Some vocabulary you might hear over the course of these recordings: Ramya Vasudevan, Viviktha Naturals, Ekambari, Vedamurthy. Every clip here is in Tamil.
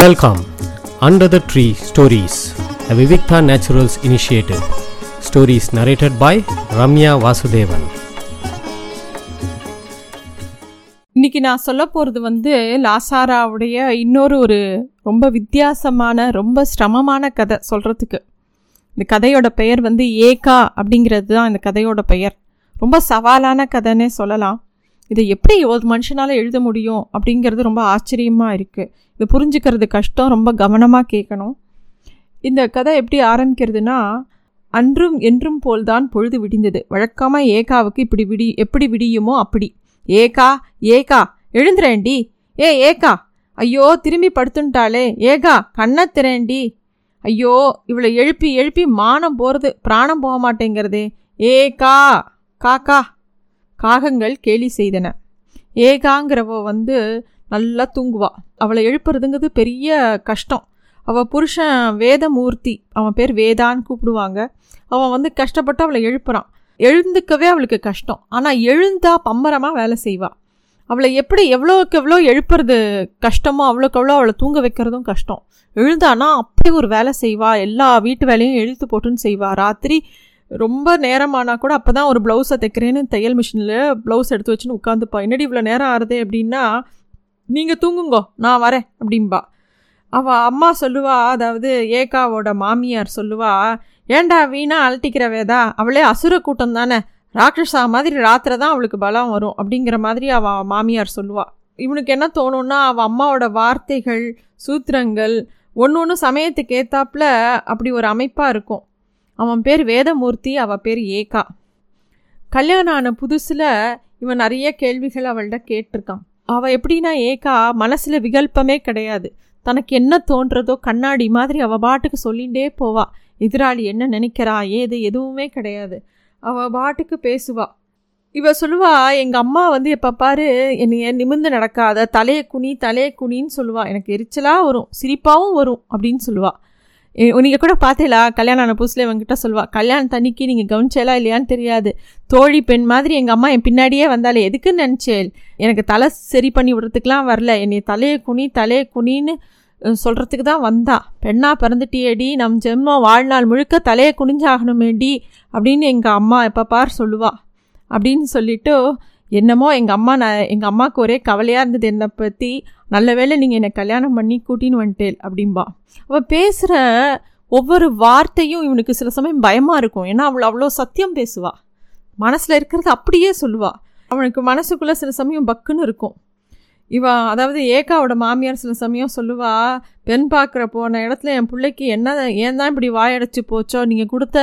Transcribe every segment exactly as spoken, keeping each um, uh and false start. Welcome, Under the Tree Stories, a Viviktha Naturals initiative. Stories narrated by Ramya Vasudevan. இன்னைக்கு நான் சொல்ல போகிறது வந்து லாசாராவுடைய இன்னொரு ஒரு ரொம்ப வித்தியாசமான ரொம்ப சிரமமான கதை சொல்கிறதுக்கு. இந்த கதையோட பெயர் வந்து ஏகா அப்படிங்கிறது தான் இந்த கதையோட பெயர். ரொம்ப சவாலான கதைன்னே சொல்லலாம். இதை எப்படி ஒரு மனுஷனால் எழுத முடியும் அப்படிங்கிறது ரொம்ப ஆச்சரியமாக இருக்குது. இதை புரிஞ்சுக்கிறது கஷ்டம், ரொம்ப கவனமாக கேட்கணும். இந்த கதை எப்படி ஆரம்பிக்கிறதுனா, அன்றும் என்றும் போல்தான் பொழுது விடிந்தது. வழக்கமாக ஏகாவுக்கு இப்படி விடி எப்படி விடியுமோ அப்படி. ஏகா ஏகா எழுந்துறேண்டி, ஏ ஏகா, ஐயோ திரும்பி படுத்துட்டாளே, ஏகா கண்ணை திறேண்டி, ஐயோ இவளை எழுப்பி எழுப்பி மானம் போகிறது, பிராணம் போக மாட்டேங்கிறதே, ஏகா காக்கா. காகங்கள் கேலி செய்தன. ஏகாங்கிறவ வந்து நல்லா தூங்குவா, அவளை எழுப்புறதுங்கிறது பெரிய கஷ்டம். அவள் புருஷன் வேதமூர்த்தி, அவன் பேர் வேதான்னு கூப்பிடுவாங்க, அவன் வந்து கஷ்டப்பட்டு அவளை எழுப்புறான். எழுந்துக்கவே அவளுக்கு கஷ்டம், ஆனால் எழுந்தா பம்பரமாக வேலை செய்வாள். அவளை எப்படி எவ்வளோக்கு எவ்வளோ எழுப்புறது கஷ்டமோ அவ்வளோக்கு எவ்வளோ அவளை தூங்க வைக்கிறதும் கஷ்டம். எழுந்தானா அப்படியே ஒரு வேலை செய்வாள், எல்லா வீட்டு வேலையும் எழுத்து போட்டுன்னு செய்வாள். ராத்திரி ரொம்ப நேரமானால் கூட அப்போ தான் ஒரு ப்ளவுஸை தைக்கிறேன்னு தையல் மிஷினில் ப்ளவுஸ் எடுத்து வச்சுன்னு உட்காந்துப்பா. என்னடி இவ்வளோ நேரம் ஆறுது அப்படின்னா, நீங்கள் தூங்குங்கோ நான் வரேன் அப்படின்பா. அவள் அம்மா சொல்லுவா, அதாவது ஏகாவோட மாமியார் சொல்லுவா, ஏண்டா வீணா அழட்டிக்கிற வேதா, அவளே அசுர கூட்டம் தானே, ராட்சஸா மாதிரி ராத்திர தான் அவளுக்கு பலம் வரும் அப்படிங்கிற மாதிரி அவள் மாமியார் சொல்லுவாள். இவனுக்கு என்ன தோணுன்னா, அவள் அம்மாவோட வார்த்தைகள் சூத்திரங்கள் ஒன்று ஒன்று சமயத்துக்கு ஏற்றாப்புல அப்படி ஒரு அமைப்பாக இருக்கும். அவன் பேர் வேதமூர்த்தி, அவள் பேர் ஏகா. கல்யாணம் ஆன புதுசில் இவன் நிறைய கேள்விகள் அவள்கிட்ட கேட்டிருக்கான். அவள் எப்படின்னா, ஏகா மனசில் விகல்பமே கிடையாது. தனக்கு என்ன தோன்றதோ கண்ணாடி மாதிரி அவள் பாட்டுக்கு சொல்லிகிட்டே போவாள். எதிராளி என்ன நினைக்கிறா ஏது எதுவுமே கிடையாது, அவள் பாட்டுக்கு பேசுவாள். இவள் சொல்லுவாள், எங்கள் அம்மா வந்து எப்போ பாரு என்னைய நிமிர்ந்து நடக்காத, தலையை குனி தலையை குனின்னு சொல்லுவாள். எனக்கு எரிச்சலாக வரும், சிரிப்பாகவும் வரும் அப்படின்னு சொல்லுவாள். நீங்கள் கூட பார்த்தீங்களா, கல்யாணம் ஆன புதுசில் இவங்ககிட்ட சொல்லுவாள், கல்யாணம் தண்ணிக்கு நீங்கள் கவனிச்சேலாம் இல்லையான்னு தெரியாது, தோழி பெண் மாதிரி எங்கள் அம்மா என் பின்னாடியே வந்தாலே எதுக்குன்னு நினச்சேன், எனக்கு தலை சரி பண்ணி விடுறதுக்கெலாம் வரல, என்னை தலையை குனி தலையை குனின்னு சொல்கிறதுக்கு தான் வந்தா, பெண்ணாக பிறந்துட்டியேடி, நம் ஜென்மம் வாழ்நாள் முழுக்க தலையை குனிஞ்சாகணுமேடி அப்படின்னு எங்கள் அம்மா எப்போ பார் சொல்லுவாள் அப்படின்னு சொல்லிவிட்டு, என்னமோ எங்கள் அம்மா நான் எங்கள் அம்மாவுக்கு ஒரே கவலையாக இருந்தது என்னை பற்றி, நல்ல வேளை நீங்கள் என்னை கல்யாணம் பண்ணி கூட்டின்னு வந்துட்டேன் அப்படின்பா. அவள் பேசுகிற ஒவ்வொரு வார்த்தையும் இவனுக்கு சில சமயம் பயமாக இருக்கும். ஏன்னா அவள் அவ்வளோ சத்தியம் பேசுவாள், மனசில் இருக்கிறது அப்படியே சொல்லுவாள். அவனுக்கு மனசுக்குள்ளே சில சமயம் பக்குன்னு இருக்கும். இவன் அதாவது ஏகாவோட மாமியார் சில சமயம் சொல்லுவாள், பெண் பார்க்குற போன இடத்துல என் பிள்ளைக்கு என்ன ஏன் தான் இப்படி வாயடைச்சி போச்சோ, நீங்கள் கொடுத்த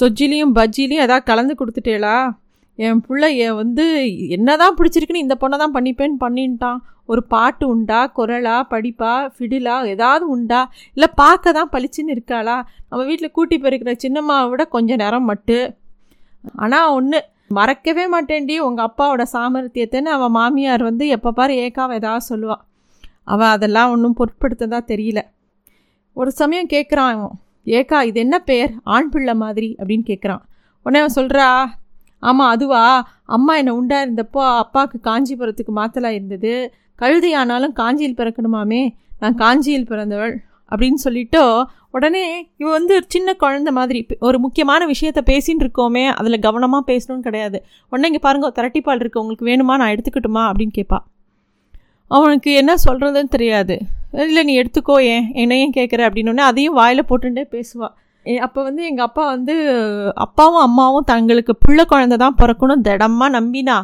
சொஜ்ஜிலையும் பஜ்ஜிலையும் எதாவது கலந்து கொடுத்துட்டேளா, என் பிள்ளைய வந்து என்ன தான் பிடிச்சிருக்குன்னு இந்த பொண்ணை தான் பண்ணிப்பேன்னு பண்ணிட்டான், ஒரு பாட்டு உண்டா குரலா படிப்பா ஃபிடிலா ஏதாவது உண்டா, இல்லை பார்க்க தான் பளிச்சுன்னு இருக்காளா, நம்ம வீட்டில் கூட்டி பெருக்கிற சின்னம்மாவை விட கொஞ்சம் நேரம் மட்டு, ஆனால் ஒன்று மறக்கவே மாட்டேன்டி உங்கள் அப்பாவோட சாமர்த்தியத்தைன்னு அவன் மாமியார் வந்து எப்போ பாரு ஏகாவை ஏதாவது சொல்லுவாள். அவள் அதெல்லாம் ஒன்றும் பொருட்படுத்ததா தெரியல. ஒரு சமயம் கேட்குறான் அவன், ஏகா இது என்ன பேர், ஆண் பிள்ளை மாதிரி அப்படின்னு கேட்குறான். உடனே அவன் சொல்கிறா, ஆமாம் அதுவா, அம்மா என்னை உண்டா இருந்தப்போ அப்பாவுக்கு காஞ்சிபுரத்துக்கு மாத்தலாக இருந்தது, கழுதை ஆனாலும் காஞ்சியில் பிறக்கணுமாமே, நான் காஞ்சியில் பிறந்தவள் அப்படின்னு சொல்லிவிட்டோ. உடனே இவ வந்து ஒரு சின்ன குழந்த மாதிரி ஒரு முக்கியமான விஷயத்த பேசின்னு இருக்கோமே, அதில் கவனமாக பேசணும்னு கிடையாது. உடனே இங்கே பாருங்க திரட்டிப்பால் இருக்குது, உங்களுக்கு வேணுமா நான் எடுத்துக்கிட்டுமா அப்படின்னு கேட்பா. அவனுக்கு என்ன சொல்கிறதுன்னு தெரியாது. இல்லை நீ எடுத்துக்கோ, ஏன் என்னையும் கேட்குற அப்படின்னோடனே அதையும் வாயில் போட்டுட்டே பேசுவாள். அப்போ வந்து எங்கள் அப்பா வந்து அப்பாவும் அம்மாவும் தங்களுக்கு பிள்ளை குழந்தை தான் பிறக்கணும் திடமாக நம்பினா,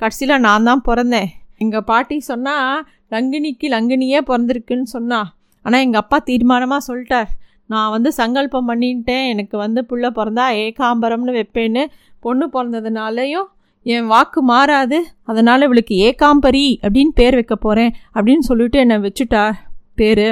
கடைசியில் நான் தான் பிறந்தேன். எங்கள் பாட்டி சொன்னால் லங்கினிக்கு லங்கினியே பிறந்திருக்குன்னு சொன்னா, ஆனால் எங்கள் அப்பா தீர்மானமாக சொல்லிட்டார், நான் வந்து சங்கல்பம் பண்ணிட்டேன், எனக்கு வந்து பிள்ளை பிறந்தா ஏகாம்பரம்னு வைப்பேன்னு. பொண்ணு பிறந்ததுனாலையும் என் வாக்கு மாறாது, அதனால் இவளுக்கு ஏகாம்பரி அப்படின்னு பேர் வைக்க போகிறேன் அப்படின்னு சொல்லிட்டு என்னை வச்சுட்டார் பேர்.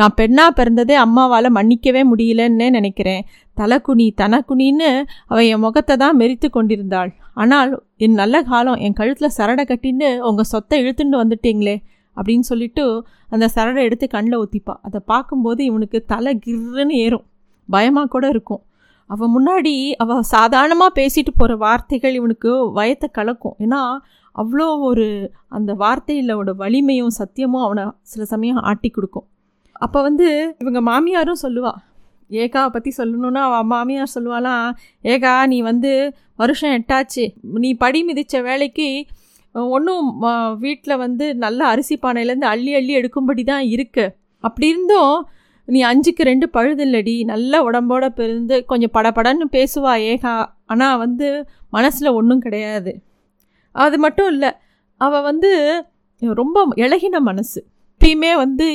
நான் பெண்ணாக பிறந்ததே அம்மாவால் மன்னிக்கவே முடியலன்னே நினைக்கிறேன். தலைக்குனி தனக்குனின்னு அவள் என் முகத்தை தான் மெரித்து கொண்டிருந்தாள். ஆனால் என் நல்ல காலம், என் கழுத்தில் சரடை கட்டின்னு உங்கள் சொத்தை இழுத்துட்டு வந்துட்டீங்களே அப்படின்னு சொல்லிவிட்டு அந்த சரடை எடுத்து கண்ணில் ஊற்றிப்பாள். அதை பார்க்கும்போது இவனுக்கு தலை கிர்ன்னு ஏறும், பயமாக கூட இருக்கும். அவள் முன்னாடி அவள் சாதாரணமாக பேசிட்டு போகிற வார்த்தைகள் இவனுக்கு வயத்தை கலக்கும். ஏன்னா அவ்வளோ ஒரு அந்த வார்த்தையிலோட வலிமையும் சத்தியமும் அவனை சில சமயம் ஆட்டி கொடுக்கும். அப்போ வந்து இவங்க மாமியாரும் சொல்லுவா, ஏகாவை பற்றி சொல்லணுன்னா அவள் மாமியார் சொல்லுவாளாம், ஏகா நீ வந்து வருஷம் எட்டாச்சு, நீ படி மிதித்த வேலைக்கு ஒன்றும் வீட்டில் வந்து நல்ல அரிசி பானையிலேருந்து அள்ளி அள்ளி எடுக்கும்படி தான் இருக்கு, அப்படி இருந்தும் நீ அஞ்சுக்கு ரெண்டு பழுதில்லடி, நல்ல உடம்போட பிறந்து கொஞ்சம் படபடன்னு பேசுவா ஏகா, ஆனால் வந்து மனசில் ஒன்றும் கிடையாது. அது மட்டும் இல்லை, அவள் வந்து ரொம்ப இளகின மனசு, எப்பயுமே வந்து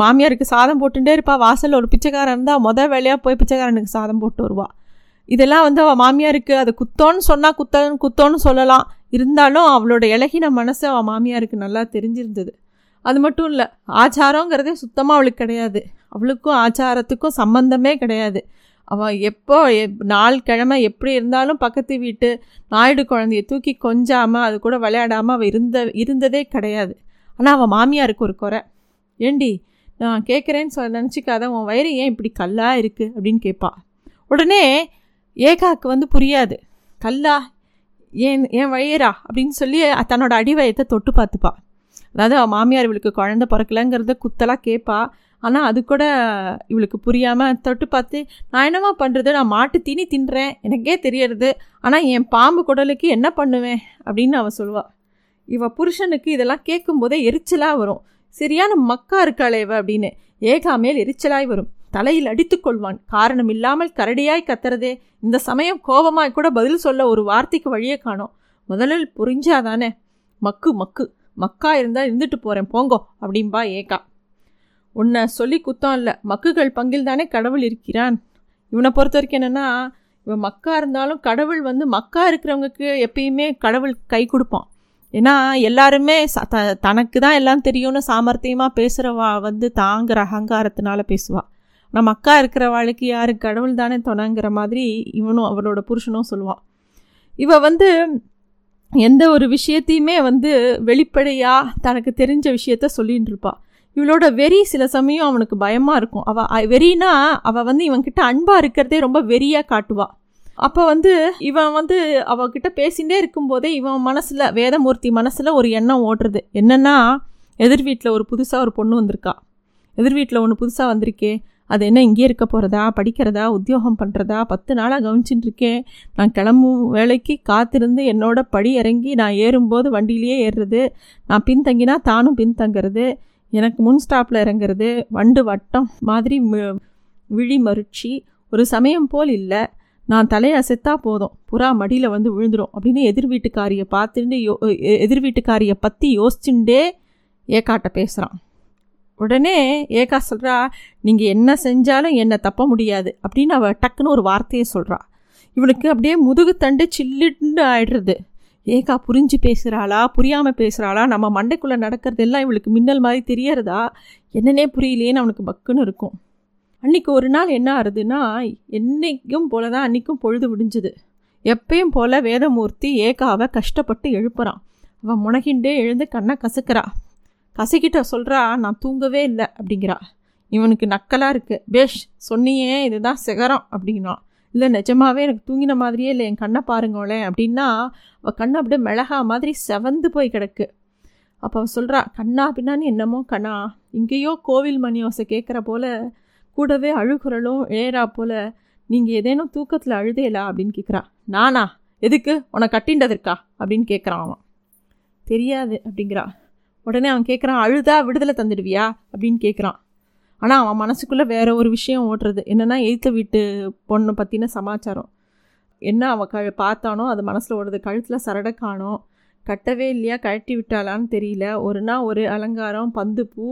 மாமியாருக்கு சாதம் போட்டுகிட்டே இருப்பாள், வாசலில் ஒரு பிச்சைக்காரன் இருந்தால் மொதல் வேலையாக போய் பிச்சைக்காரனுக்கு சாதம் போட்டு வருவாள். இதெல்லாம் வந்து அவள் மாமியாருக்கு, அது குத்தோன்னு சொன்னால் குத்த குத்தோன்னு சொல்லலாம், இருந்தாலும் அவளோட இலகின மனசு அவள் மாமியாருக்கு நல்லா தெரிஞ்சிருந்தது. அது மட்டும் இல்லை, ஆச்சாரங்கிறதே சுத்தமாக அவளுக்கு கிடையாது, அவளுக்கும் ஆச்சாரத்துக்கும் சம்பந்தமே கிடையாது. அவள் எப்போ நாள் கிழமை எப்படி இருந்தாலும் பக்கத்து வீட்டு நாயுடு குழந்தைய தூக்கி கொஞ்சாமல் அது கூட விளையாடாமல் அவள் இருந்த இருந்ததே கிடையாது. ஆனால் அவள் மாமியாருக்கு ஒரு குறை, ஏண்டி நான் கேட்குறேன்னு சொ நினச்சிக்காத, உன் வயிறு ஏன் இப்படி கல்லாக இருக்குது அப்படின்னு கேட்பாள். உடனே ஏகாவுக்கு வந்து புரியாது, கல்லா ஏன் ஏன் வயிறா அப்படின்னு சொல்லி தன்னோட அடிவயத்தை தொட்டு பார்த்துப்பா. அதாவது அவள் மாமியார் இவளுக்கு குழந்தை பிறக்கலைங்கிறத குத்தலாக கேட்பா, ஆனால் அது கூட இவளுக்கு புரியாமல் தொட்டு பார்த்து, நான் என்னமா பண்ணுறது, நான் மாட்டு தீனி தின்றேன் எனக்கே தெரியறது, ஆனால் என் பாம்பு குடலுக்கு என்ன பண்ணுவேன் அப்படின்னு அவள் சொல்லுவாள். இவள் புருஷனுக்கு இதெல்லாம் கேட்கும்போதே எரிச்சலாக வரும், சரியான மக்கா இருக்காளேவ அப்படின்னு ஏகா மேல் எரிச்சலாய் வரும், தலையில் அடித்து கொள்வான். காரணம் இல்லாமல் கரடியாய் கத்துறதே, இந்த சமயம் கோபமாய் கூட பதில் சொல்ல ஒரு வார்த்தைக்கு வழியே காணோம். முதலில் புரிஞ்சாதானே, மக்கு மக்கு மக்கா இருந்தால் இருந்துட்டு போகிறேன் போங்கோ அப்படின்பா ஏகா. உன்னை சொல்லி குத்தம் இல்லை, மக்குகள் பங்கில் தானே கடவுள் இருக்கிறான். இவனை பொறுத்த வரைக்கும் என்னென்னா, இவன் மக்கா இருந்தாலும் கடவுள் வந்து மக்கா இருக்கிறவங்களுக்கு எப்பயுமே கடவுள் கை கொடுப்பான். ஏன்னா எல்லாருமே ச த தனக்கு தான் எல்லாம் தெரியும்னு சாமர்த்தியமாக பேசுகிறவா வந்து தாங்கிற அகங்காரத்தினால பேசுவாள். நம்ம அக்கா இருக்கிறவாளுக்கு யார், கடவுள் தானே துணங்குற மாதிரி இவனும் அவளோட புருஷனும் சொல்லுவான். இவ வந்து எந்த ஒரு விஷயத்தையுமே வந்து வெளிப்படையாக தனக்கு தெரிஞ்ச விஷயத்த சொல்லிகிட்டு இருப்பாள். இவளோட வெறி சில சமயம் அவனுக்கு பயமாக இருக்கும். அவள் வெறினா அவள் வந்து இவன்கிட்ட அன்பாக இருக்கிறதே ரொம்ப வெறியாக காட்டுவாள். அப்போ வந்து இவன் வந்து அவகிட்ட பேசிகிட்டே இருக்கும்போதே இவன் மனசில், வேதமூர்த்தி மனசில் ஒரு எண்ணம் ஓடுறது. என்னென்னா, எதிர் வீட்டில் ஒரு புதுசாக ஒரு பொண்ணு வந்திருக்கா, எதிர் வீட்டில் ஒன்று புதுசாக வந்திருக்கே, அது என்ன இங்கேயே இருக்க போகிறதா, படிக்கிறதா, உத்தியோகம் பண்ணுறதா, பத்து நாளாக கவனிச்சுட்டு இருக்கேன், நான் கிளம்பும் வேலைக்கு காத்திருந்து என்னோட படி இறங்கி நான் ஏறும்போது வண்டியிலேயே ஏறுறது, நான் பின்தங்கினா தானும் பின்தங்கிறது, எனக்கு முன் ஸ்டாப்பில் இறங்குறது, வண்டு வட்டம் மாதிரி விழி மறுச்சி, ஒரு சமயம் போல் இல்லை, நான் தலையை அசைத்தா போதும் புறா மடியில் வந்து விழுந்துடும் அப்படின்னு எதிர் வீட்டுக்காரியை பார்த்துட்டு யோ எதிர் வீட்டுக்காரியை பற்றி யோசிச்சுட்டே ஏகாட்ட பேசுகிறான். உடனே ஏகா சொல்கிறா, நீங்கள் என்ன செஞ்சாலும் என்னை தப்ப முடியாது அப்படின்னு அவள் டக்குன்னு ஒரு வார்த்தையை சொல்கிறா. இவளுக்கு அப்படியே முதுகுத்தண்டு சில்லுன்னு ஆயிடுறது. ஏகா புரிஞ்சு பேசுகிறாளா, புரியாமல் பேசுகிறாளா, நம்ம மண்டைக்குள்ளே நடக்கிறதெல்லாம் இவளுக்கு மின்னல் மாதிரி தெரியறதா, என்னன்னே புரியலேன்னு அவனுக்கு பக்குன்னு இருக்கும். அன்றைக்கி ஒரு நாள் என்ன ஆறுதுன்னா, என்றைக்கும் போல தான் அன்றைக்கும் பொழுது விடிஞ்சுது. எப்பயும் போல் வேதமூர்த்தி ஏகாவை கஷ்டப்பட்டு எழுப்புறான். அவன் முனகிண்டே எழுந்து கண்ணை கசக்கிறா, கசக்கிட்ட சொல்கிறா, நான் தூங்கவே இல்லை அப்படிங்கிறா. இவனுக்கு நக்கலாக இருக்குது, பேஷ் சொன்னியே இதுதான் சிகரம் அப்படின்னா, இல்லை நிஜமாகவே எனக்கு தூங்கின மாதிரியே இல்லை, என் கண்ணை பாருங்களேன் அப்படின்னா அவள் கண்ணை அப்படியே மிளகா மாதிரி செவந்து போய் கிடக்கு. அப்போ அவள் சொல்கிறா, கண்ணா அப்படின்னான்னு என்னமோ கண்ணா, இங்கேயோ கோவில் மணி ஓசை கேட்குற போல், கூடவே அழுகுறலும் ஏறா போல், நீங்கள் ஏதேனும் தூக்கத்தில் அழுதேலா அப்படின்னு கேட்குறா. நானா எதுக்கு, உனக்கு கட்டின்றதுக்கா அப்படின்னு கேட்குறான். அவன் தெரியாது அப்படிங்கிறா. உடனே அவன் கேட்குறான், அழுதா விடுதலை தந்துடுவியா அப்படின்னு கேட்குறான். ஆனால் அவன் மனசுக்குள்ளே வேறு ஒரு விஷயம் ஓட்டுறது, என்னென்னா எய்த்த வீட்டு பொண்ணை பற்றின சமாச்சாரம். என்ன அவன் க பார்த்தானோ அது மனசில் ஓடுறது. கழுத்தில் சரடை காணோம், கட்டவே இல்லையா, கழட்டி விட்டாலான்னு தெரியல, ஒரு நாள் ஒரு அலங்காரம் பந்து பூ,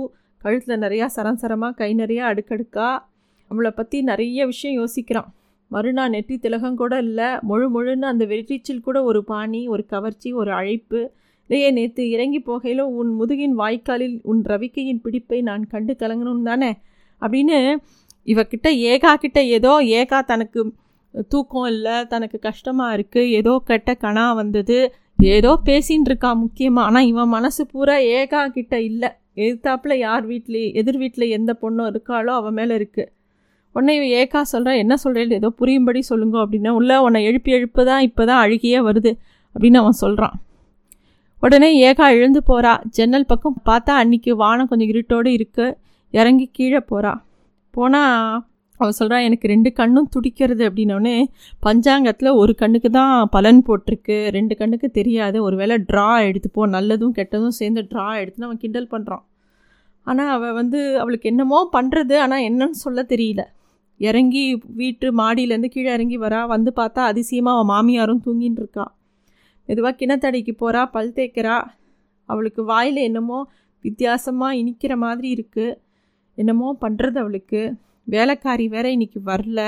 கழுத்தில் நிறையா சரசரமாக, கை நிறையா அடுக்கடுக்கா, அவளை பற்றி நிறைய விஷயம் யோசிக்கிறான். மறுநாள் நெற்றி திலகம் கூட இல்லை, முழு முழுன்னு அந்த வெற்றிச்சில் கூட ஒரு பாணி, ஒரு கவர்ச்சி, ஒரு அழைப்பு. இல்லையே, நேற்று இறங்கி போகையில் உன் முதுகின் வாய்க்காலில் உன் ரவிக்கையின் பிடிப்பை நான் கண்டு கலங்கணும் தானே அப்படின்னு இவக்கிட்ட ஏகா கிட்ட ஏதோ, ஏகா தனக்கு தூக்கம் இல்லை, தனக்கு கஷ்டமாக இருக்குது, ஏதோ கெட்ட கணா வந்தது, ஏதோ பேசின்னு இருக்கா முக்கியமாக. ஆனால் இவன் மனசு பூரா ஏகா கிட்ட இல்லை, எதிர்த்தாப்பில் யார் வீட்லேயே எதிர் வீட்டில் எந்த பொண்ணும் இருக்காளோ அவன் மேலே இருக்குது. உடனே இவன் ஏகா சொல்கிறா, என்ன சொல்கிறேன் ஏதோ புரியும்படி சொல்லுங்க அப்படின்னா, உள்ள உன்னை எழுப்பி எழுப்பு தான் இப்போ தான் அழுகியே வருது அப்படின்னு அவன் சொல்கிறான். உடனே ஏகா எழுந்து போகிறா. ஜன்னல் பக்கம் பார்த்தா அன்றைக்கி வானம் கொஞ்சம் இருட்டோடு இருக்குது. இறங்கி கீழே போகிறா. போனால் அவள் சொல்கிறா, எனக்கு ரெண்டு கண்ணும் துடிக்கிறது அப்படின்னோடனே, பஞ்சாங்கத்தில் ஒரு கண்ணுக்கு தான் பலன் போட்டிருக்கு, ரெண்டு கண்ணுக்கு தெரியாது, ஒரு வேளை ட்ரா எடுத்துப்போம், நல்லதும் கெட்டதும் சேர்ந்து ட்ரா எடுத்துன்னு அவன் கிண்டல் பண்ணுறான். ஆனால் அவள் வந்து அவளுக்கு என்னமோ பண்ணுறது, ஆனால் என்னன்னு சொல்ல தெரியல. இறங்கி வீட்டு மாடியிலேருந்து கீழே இறங்கி வரா. வந்து பார்த்தா அதிசயமாக அவள் மாமியாரும் தூங்கின்னு இருக்கா. மெதுவாக கிணத்தடிக்கு போகிறா, பல் தேய்க்கிறா. அவளுக்கு வாயில் என்னமோ வித்தியாசமாக இனிக்கிற மாதிரி இருக்குது, என்னமோ பண்ணுறது அவளுக்கு. வேலைக்காரி வேற இன்றைக்கி வரல.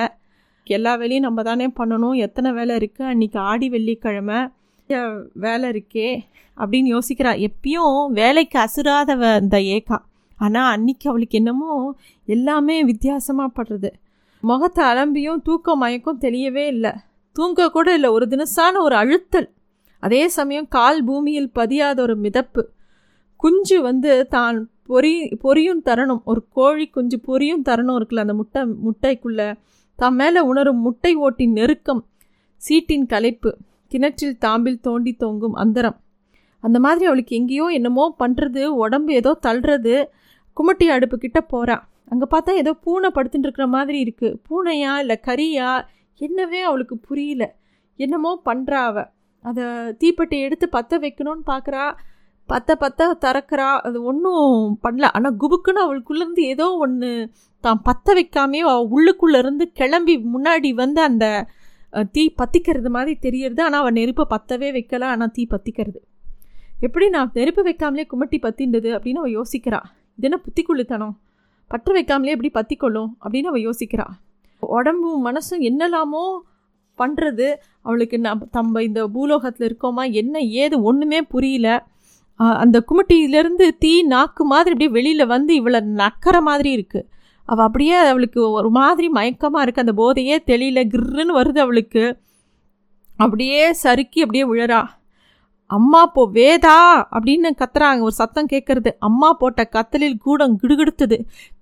எல்லா வேலையும் நம்ம தானே பண்ணணும், எத்தனை வேலை இருக்குது, அன்றைக்கி ஆடி வெள்ளிக்கிழமை, வேலை இருக்கே அப்படின்னு யோசிக்கிறா. எப்பயும் வேலைக்கு அசுராதவ இந்த ஏகா, ஆனால் அன்றைக்கி அவளுக்கு என்னமோ எல்லாமே வித்தியாசமாக படுறது. முகத்தை அலம்பியும் தூக்கம் மயக்கம் தெளியவே இல்லை, தூங்க கூட இல்லை. ஒரு தினசான ஒரு அழுத்தல், அதே சமயம் கால் பூமியில் பதியாத ஒரு மிதப்பு. குஞ்சு வந்து தான் பொறி பொரியும் தரணும், ஒரு கோழி குஞ்சு பொரியும் தரணும் இருக்குல்ல, அந்த முட்டை முட்டைக்குள்ளே தான் மேலே உணரும் முட்டை ஓட்டின் நெருக்கம், சீட்டின் கலைப்பு, கிணற்றில் தாம்பில் தோண்டி தொங்கும் அந்தரம். அந்த மாதிரி அவளுக்கு எங்கேயோ என்னமோ பண்ணுறது, உடம்பு ஏதோ தள்ளுறது. குமட்டி அடுப்புக்கிட்ட போகிறா. அங்கே பார்த்தா ஏதோ பூனை படுத்துட்டு இருக்கிற மாதிரி இருக்குது. பூனையா இல்லை கறியா என்னவே அவளுக்கு புரியல. என்னமோ பண்ணுறா அவள். அதை தீப்பெட்டி எடுத்து பற்ற வைக்கணும்னு பார்க்குறா, பற்ற பற்ற திறக்கிறா, அது ஒன்றும் பண்ணல. ஆனால் குபுக்குன்னு அவளுக்குள்ளேருந்து ஏதோ ஒன்று தான் பற்ற வைக்காமே அவள் உள்ளுக்குள்ளேருந்து கிளம்பி முன்னாடி வந்து அந்த தீ பற்றிக்கிறது மாதிரி தெரியறது. ஆனால் அவள் நெருப்பை பற்றவே வைக்கலை, ஆனால் தீ பற்றிக்கிறது. எப்படி நான் நெருப்பு வைக்காமலே குமட்டி பற்றின்றது அப்படின்னு அவள் யோசிக்கிறா. இது என்ன புத்திக்குள்ளுத்தனம், பற்ற வைக்காமலே எப்படி பற்றிக்கொள்ளும் அப்படின்னு அவள் யோசிக்கிறா. உடம்பும் மனசும் என்னெல்லாமோ பண்ணுறது அவளுக்கு. நம்ம நம்ம இந்த பூலோகத்தில் இருக்கோமா என்ன ஏது ஒன்றுமே புரியல. அந்த குமட்டியிலேருந்து தீ நாக்கு மாதிரி அப்படியே வெளியில் வந்து இவளை நக்கிற மாதிரி இருக்குது. அவள் அப்படியே அவளுக்கு ஒரு மாதிரி மயக்கமாக இருக்குது, அந்த போதையே தெளியல, கிர்ன்னு வருது அவளுக்கு. அப்படியே சறுக்கி அப்படியே விழறா. அம்மா போ வேதா அப்படின்னு கத்துறாங்க, ஒரு சத்தம் கேட்குறது. அம்மா போட்ட கத்தலில் கூடம் கிடுகிடுத்தது,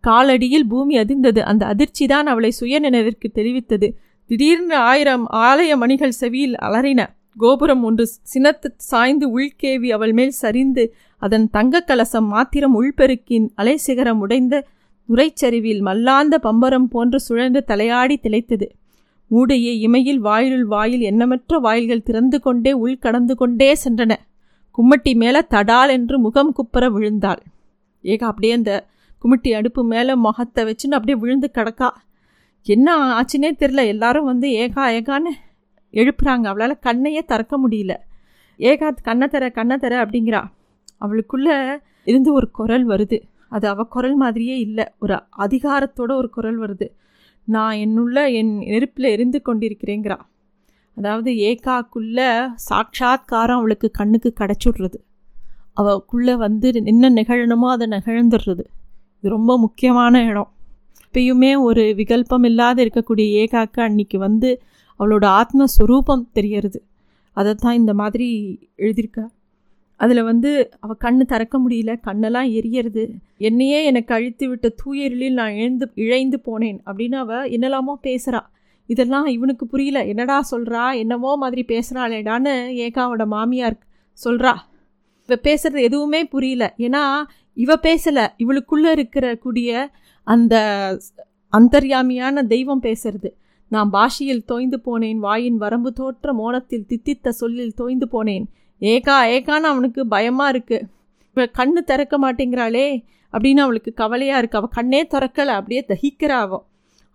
காலடியில் பூமி அதிர்ந்தது. அந்த அதிர்ச்சி தான் அவளை சுய நினைவிற்கு தெரிவித்தது. திடீர்னு ஆயிரம் ஆலய மணிகள் செவியில் அலறின. கோபுரம் ஒன்று சினத்து சாய்ந்து உள்கேவி அவள் மேல் சரிந்து அதன் தங்க கலசம் மாத்திரம் உள்பெருக்கின் அலை சிகரம் உடைந்த நுரைச்சரிவில் மல்லாந்த பம்பரம் போன்று சுழன்று தலையாடி திளைத்தது. மூடைய இமையில் வாயிலுள் வாயில் எண்ணமற்ற வாயில்கள் திறந்து கொண்டே உள்கடந்து கொண்டே சென்றன. கும்மட்டி மேலே தடால் என்று முகம் குப்புற விழுந்தாள் ஏகா. அப்படியே அந்த கும்மட்டி அடுப்பு மேலே முகத்தை வச்சுன்னு அப்படியே விழுந்து கிடக்கா. என்ன ஆச்சுன்னே தெரில. எல்லாரும் வந்து ஏகா ஏகான்னு எழுப்புறாங்க. அவளால் கண்ணையே திறக்க முடியல. ஏகா கண்ணை தர கண்ணை தர அப்படிங்கிறா. அவளுக்குள்ளே இருந்து ஒரு குரல் வருது. அது அவள் குரல் மாதிரியே இல்லை, ஒரு அதிகாரத்தோட ஒரு குரல் வருது. நான் என்னுள்ள என் நெருப்பில் எரிந்து கொண்டிருக்கிறேங்கிறா. அதாவது ஏகாக்குள்ளே சாட்சாத்காரம் அவளுக்கு கண்ணுக்கு கிடச்சுடுறது. அவளுக்குள்ளே வந்து என்ன நிகழணுமோ அதை நிகழ்ந்துடுறது. இது ரொம்ப முக்கியமான இடம். எப்பயுமே ஒரு விகல்பம் இல்லாத இருக்கக்கூடிய ஏகாக்கு அன்னைக்கு வந்து அவளோட ஆத்மஸ்வரூபம் தெரியறது. அதை தான் இந்த மாதிரி எழுதியிருக்கா. அதில் வந்து அவள் கண்ணு திறக்க முடியல, கண்ணெல்லாம் எரியறது. என்னையே எனக்கு அழித்து விட்ட தூயரிலில் நான் இழந்து இழைந்து போனேன் அப்படின்னு அவள் என்னெல்லாமோ பேசுகிறா. இதெல்லாம் இவனுக்கு புரியல, என்னடா சொல்கிறா, என்னவோ மாதிரி பேசுகிறாளேடான்னு ஏகாவோட மாமியார் சொல்கிறா. இவ பேசுகிறது எதுவுமே புரியல. ஏன்னா இவ பேசலை, இவளுக்குள்ளே இருக்கிற கூடிய அந்த அந்தர்யாமியான தெய்வம் பேசுறது. நான் பாஷையில் தோய்ந்து போனேன், வாயின் வரம்பு தோற்ற மோனத்தில் தித்தித்த சொல்லில் தோய்ந்து போனேன். ஏகா ஏகான்னு அவனுக்கு பயமாக இருக்குது. இவ கண்ணு திறக்க மாட்டேங்கிறாளே அப்படின்னு அவளுக்கு கவலையாக இருக்குது. அவள் கண்ணே திறக்கலை, அப்படியே தகிக்கிறா. அவள்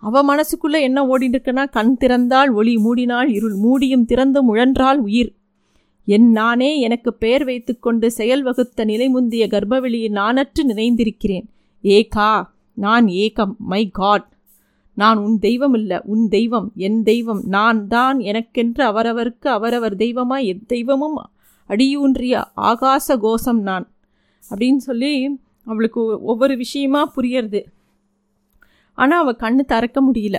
அவள் மனசுக்குள்ளே என்ன ஓடிட்டுருக்குன்னா, கண் திறந்தால் ஒளி, மூடினால் இருள், மூடியும் திறந்து முழன்றால் உயிர். என் நானே எனக்கு பெயர் வைத்து கொண்டு செயல் வகுத்த நிலை முந்திய கர்ப்பவெளியை நானற்று நிறைந்திருக்கிறேன். ஏகா, நான் ஏகம், மை காட். நான் உன் தெய்வம் இல்லை, உன் தெய்வம் என் தெய்வம். நான் தான் எனக்கென்று அவரவருக்கு அவரவர் தெய்வமாய் என் தெய்வமும் அடியூன்றிய ஆகாச கோஷம் நான் அப்படின்னு சொல்லி அவளுக்கு ஒவ்வொரு விஷயமாக புரியறது. ஆனால் அவள் கண்ணு திறக்க முடியல.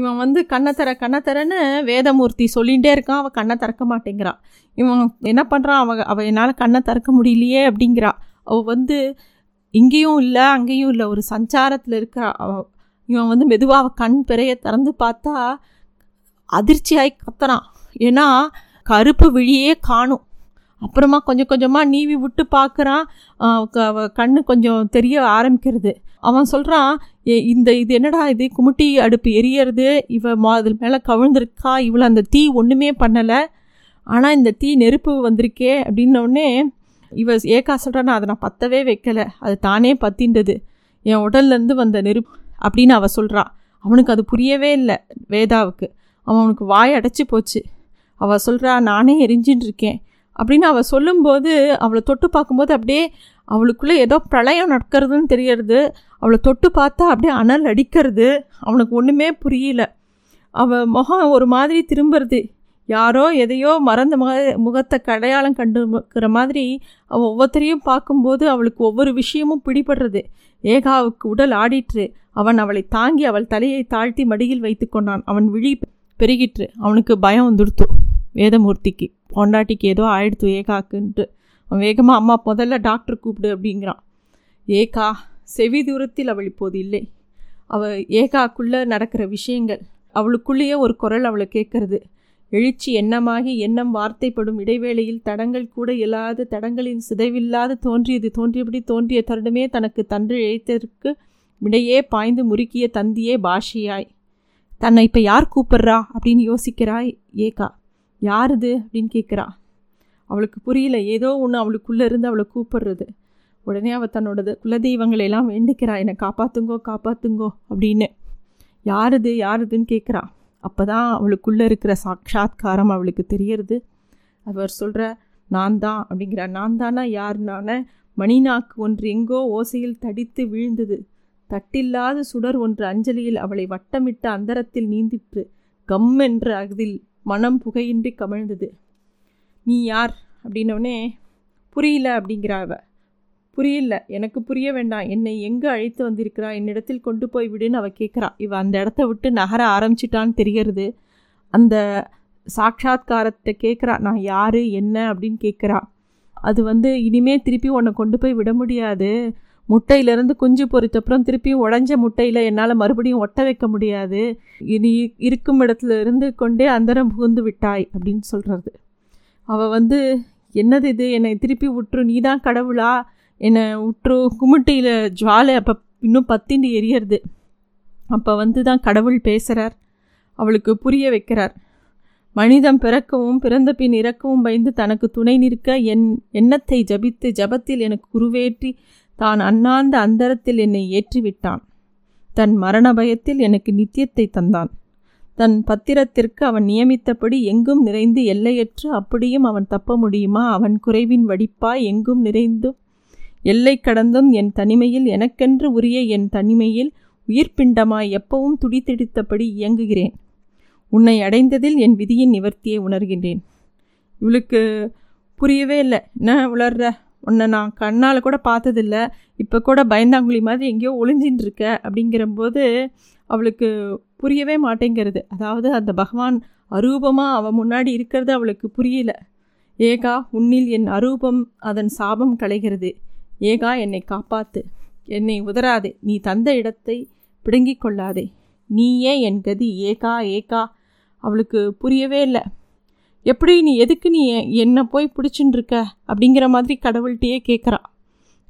இவன் வந்து கண்ணை தர கண்ணை தரன்னு வேதமூர்த்தி சொல்லிகிட்டே இருக்கான். அவள் கண்ணை திறக்க மாட்டேங்கிறான். இவன் என்ன பண்ணுறான், அவள் அவள் என்னால் கண்ணை திறக்க முடியலையே அப்படிங்கிறா. அவள் வந்து இங்கேயும் இல்லை அங்கேயும் இல்லை, ஒரு சஞ்சாரத்தில் இருக்கிறா. அவள் இவன் வந்து மெதுவாக அவள் கண் பிறைய திறந்து பார்த்தா அதிர்ச்சியாகி கத்துறான். ஏன்னா கருப்பு விழியே காணும். அப்புறமா கொஞ்சம் கொஞ்சமாக நீவி விட்டு பார்க்குறான், கண்ணு கொஞ்சம் தெரிய ஆரம்பிக்கிறது. அவன் சொல்கிறான், இந்த இது என்னடா இது குமிட்டி அடுப்பு எரியறது, இவ மா அது மேலே கவிழ்ந்துருக்கா, இவளை அந்த தீ ஒன்றுமே பண்ணலை, ஆனால் இந்த தீ நெருப்பு வந்திருக்கே அப்படின்னோடனே இவ ஏக்கா சொல்கிறான்னா, அதை நான் பற்றவே வைக்கலை, அது தானே பற்றின்றது, என் உடல்லேருந்து வந்த நெருப்பு அப்படின்னு அவள் சொல்கிறான். அவனுக்கு அது புரியவே இல்லை வேதாவுக்கு. அவனுக்கு வாய் அடைச்சி போச்சு. அவள் சொல்கிறா, நானே எரிஞ்சின்னு இருக்கேன் அப்படின்னு அவள் சொல்லும்போது அவளை தொட்டு பார்க்கும்போது அப்படியே அவளுக்குள்ளே ஏதோ பிரளயம் நடக்கிறதுன்னு தெரியறது. அவளை தொட்டு பார்த்தா அப்படியே அனல் அடிக்கிறது. அவனுக்கு ஒன்றுமே புரியல. அவள் முகம் ஒரு மாதிரி திரும்புறது. யாரோ எதையோ மறந்த முக முகத்தை கடையாளம் கண்டுக்கிற மாதிரி அவள் ஒவ்வொருத்தரையும் பார்க்கும்போது அவளுக்கு ஒவ்வொரு விஷயமும் பிடிபடுறது. ஏகாவுக்கு உடல் ஆடிற்று. அவன் அவளை தாங்கி அவள் தலையை தாழ்த்தி மடியில் வைத்து கொண்டான். அவன் விழி பெருகிற்று. அவனுக்கு பயம் வந்துடுத்து. வேதமூர்த்திக்கு பொண்டாட்டிக்கு ஏதோ ஆயிடுத்து ஏகாக்குன்ட்டு. அவன் வேகமாக, அம்மா முதல்ல டாக்டர் கூப்பிடு அப்படிங்கிறான். ஏகா செவி தூரத்தில் அவள் இப்போது இல்லை. அவள் ஏகாக்குள்ளே நடக்கிற விஷயங்கள் அவளுக்குள்ளேயே ஒரு குரல் அவளை கேட்கறது. எழுச்சி எண்ணமாகி எண்ணம் வார்த்தைப்படும் இடைவேளையில் தடங்கள் கூட இல்லாத தடங்களின் சிதைவில்லாது தோன்றியது. தோன்றியபடி தோன்றிய தருணமே தனக்கு தன்று இழைத்ததற்கு விடையே பாய்ந்து முறுக்கிய தந்தியே பாஷையாய். தன்னை இப்போ யார் கூப்பிட்றா அப்படின்னு யோசிக்கிறாய் ஏகா. யாருது அப்படின்னு கேட்குறா. அவளுக்கு புரியல. ஏதோ ஒன்று அவளுக்குள்ளே இருந்து அவளை கூப்பிடுறது. உடனே அவள் தன்னோடது குலதெய்வங்களெல்லாம் வேண்டிக்கிறா, என்னை காப்பாற்றுங்கோ காப்பாற்றுங்கோ அப்படின்னு. யாருது யாருதுன்னு கேட்குறா. அப்போ தான் அவளுக்குள்ளே இருக்கிற சாட்சாத்காரம் அவளுக்கு தெரியறது. அவர் சொல்கிற நான் தான் அப்படிங்கிறா. நான் தானா யாருனான மணிநாக்கு ஒன்று எங்கோ ஓசையில் தடித்து வீழ்ந்தது. தட்டில்லாத சுடர் ஒன்று அஞ்சலியில் அவளை வட்டமிட்டு அந்தரத்தில் நீந்திற்று. கம் என்று அதில் மனம் புகையின்றி கமழ்ந்தது. நீ யார் அப்படின்னோடனே புரியல அப்படிங்கிறா அவ. புரியல, எனக்கு புரிய வேண்டாம், என்னை எங்கே அழைத்து வந்திருக்கிறா, என்னிடத்தில் கொண்டு போய் விடுன்னு அவள் கேட்குறா. இவள் அந்த இடத்த விட்டு நகர ஆரம்பிச்சிட்டான்னு தெரிகிறது. அந்த சாட்சாத்காரத்தை கேட்குறா, நான் யார் என்ன அப்படின்னு கேட்குறா. அது வந்து இனிமே திருப்பி உன்னை கொண்டு போய் விட முடியாது, முட்டையிலேருந்து குஞ்சு பொறித்தப்புறம் திருப்பியும் உடஞ்ச முட்டையில் என்னால் மறுபடியும் ஒட்ட வைக்க முடியாது, இனி இருக்கும் இடத்துல இருந்து கொண்டே அந்தரம் புகுந்து விட்டாய் அப்படின்னு சொல்கிறது. அவள் வந்து என்னது இது, என்னை திருப்பி விட்டுரு, நீ தான் கடவுளா, என்னை விட்டுரு, குமிட்டியில் ஜுவாலை அப்போ இன்னும் பத்திண்டு எரியறது. அப்போ வந்து தான் கடவுள் பேசுகிறார், அவளுக்கு புரிய வைக்கிறார். மனிதம் பிறக்கவும் பிறந்த பின் இறக்கவும் பயந்து தனக்கு துணை நிற்க என் எண்ணத்தை ஜபித்து ஜபத்தில் எனக்கு உருவேற்றி தான் அண்ணாந்த அந்தரத்தில் என்னை ஏற்றிவிட்டான். தன் மரண பயத்தில் எனக்கு நித்தியத்தை தந்தான். தன் பத்திரத்திற்கு அவன் நியமித்தபடி எங்கும் நிறைந்து எல்லையற்று அப்படியும் அவன் தப்ப முடியுமா, அவன் குறைவின் வடிப்பாய் எங்கும் நிறைந்தும் எல்லை கடந்தும் என் தனிமையில் எனக்கென்று உரிய என் தனிமையில் உயிர்ப்பிண்டமாய் எப்பவும் துடித்திடித்தபடி இயங்குகிறேன். உன்னை அடைந்ததில் என் விதியின் நிவர்த்தியை உணர்கின்றேன். இவளுக்கு புரியவே இல்லை. என்ன உளர்ற, உன்னை நான் கண்ணால் கூட பார்த்ததில்ல, இப்போ கூட பயந்தாங்குழி மாதிரி எங்கேயோ ஒளிஞ்சின்னு இருக்க அப்படிங்கிறம்போது அவளுக்கு புரியவே மாட்டேங்கிறது. அதாவது அந்த பகவான் அரூபமாக அவள் முன்னாடி இருக்கிறது அவளுக்கு புரியல. ஏகா உன்னில் என் அரூபம் அதன் சாபம் கலைகிறது. ஏகா என்னை காப்பாத்து, என்னை உதறாதே, நீ தந்த இடத்தை பிடுங்கி கொள்ளாதே, நீயே என் கதி ஏகா ஏகா. அவளுக்கு புரியவே இல்லை. எப்படி நீ எதுக்கு நீ என்னை போய் பிடிச்சின்னு இருக்க அப்படிங்கிற மாதிரி கடவுள்கிட்டையே கேட்குறா.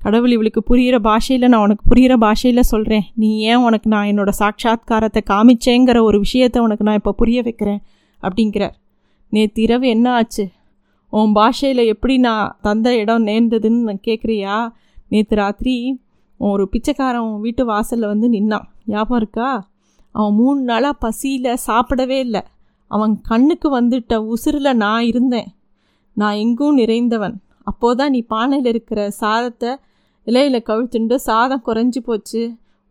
கடவுள் இவளுக்கு புரிகிற பாஷையில், நான் உனக்கு புரிகிற பாஷையில் சொல்கிறேன், நீ ஏன் உனக்கு நான் என்னோடய சாட்சாத்காரத்தை காமிச்சேங்கிற ஒரு விஷயத்தை உனக்கு நான் இப்போ புரிய வைக்கிறேன் அப்படிங்கிறார். நேற்று இரவு என்ன ஆச்சு, உன் பாஷையில் எப்படி நான் தந்த இடம் நேர்ந்ததுன்னு நான் கேட்குறியா, நேற்று ராத்திரி ஒரு பிச்சைக்காரன் உன் வீட்டு வாசலில் வந்து நின்னான், ஞாபகம் இருக்கா, அவன் மூணு நாளாக பசியில் சாப்பிடவே இல்லை, அவன் கண்ணுக்கு வந்துட்ட உசுரில் நான் இருந்தேன், நான் எங்கும் நிறைந்தவன், அப்போதான் நீ பானையில் இருக்கிற சாதத்தை இலையில் கவிழ்த்துண்டு சாதம் குறைஞ்சி போச்சு,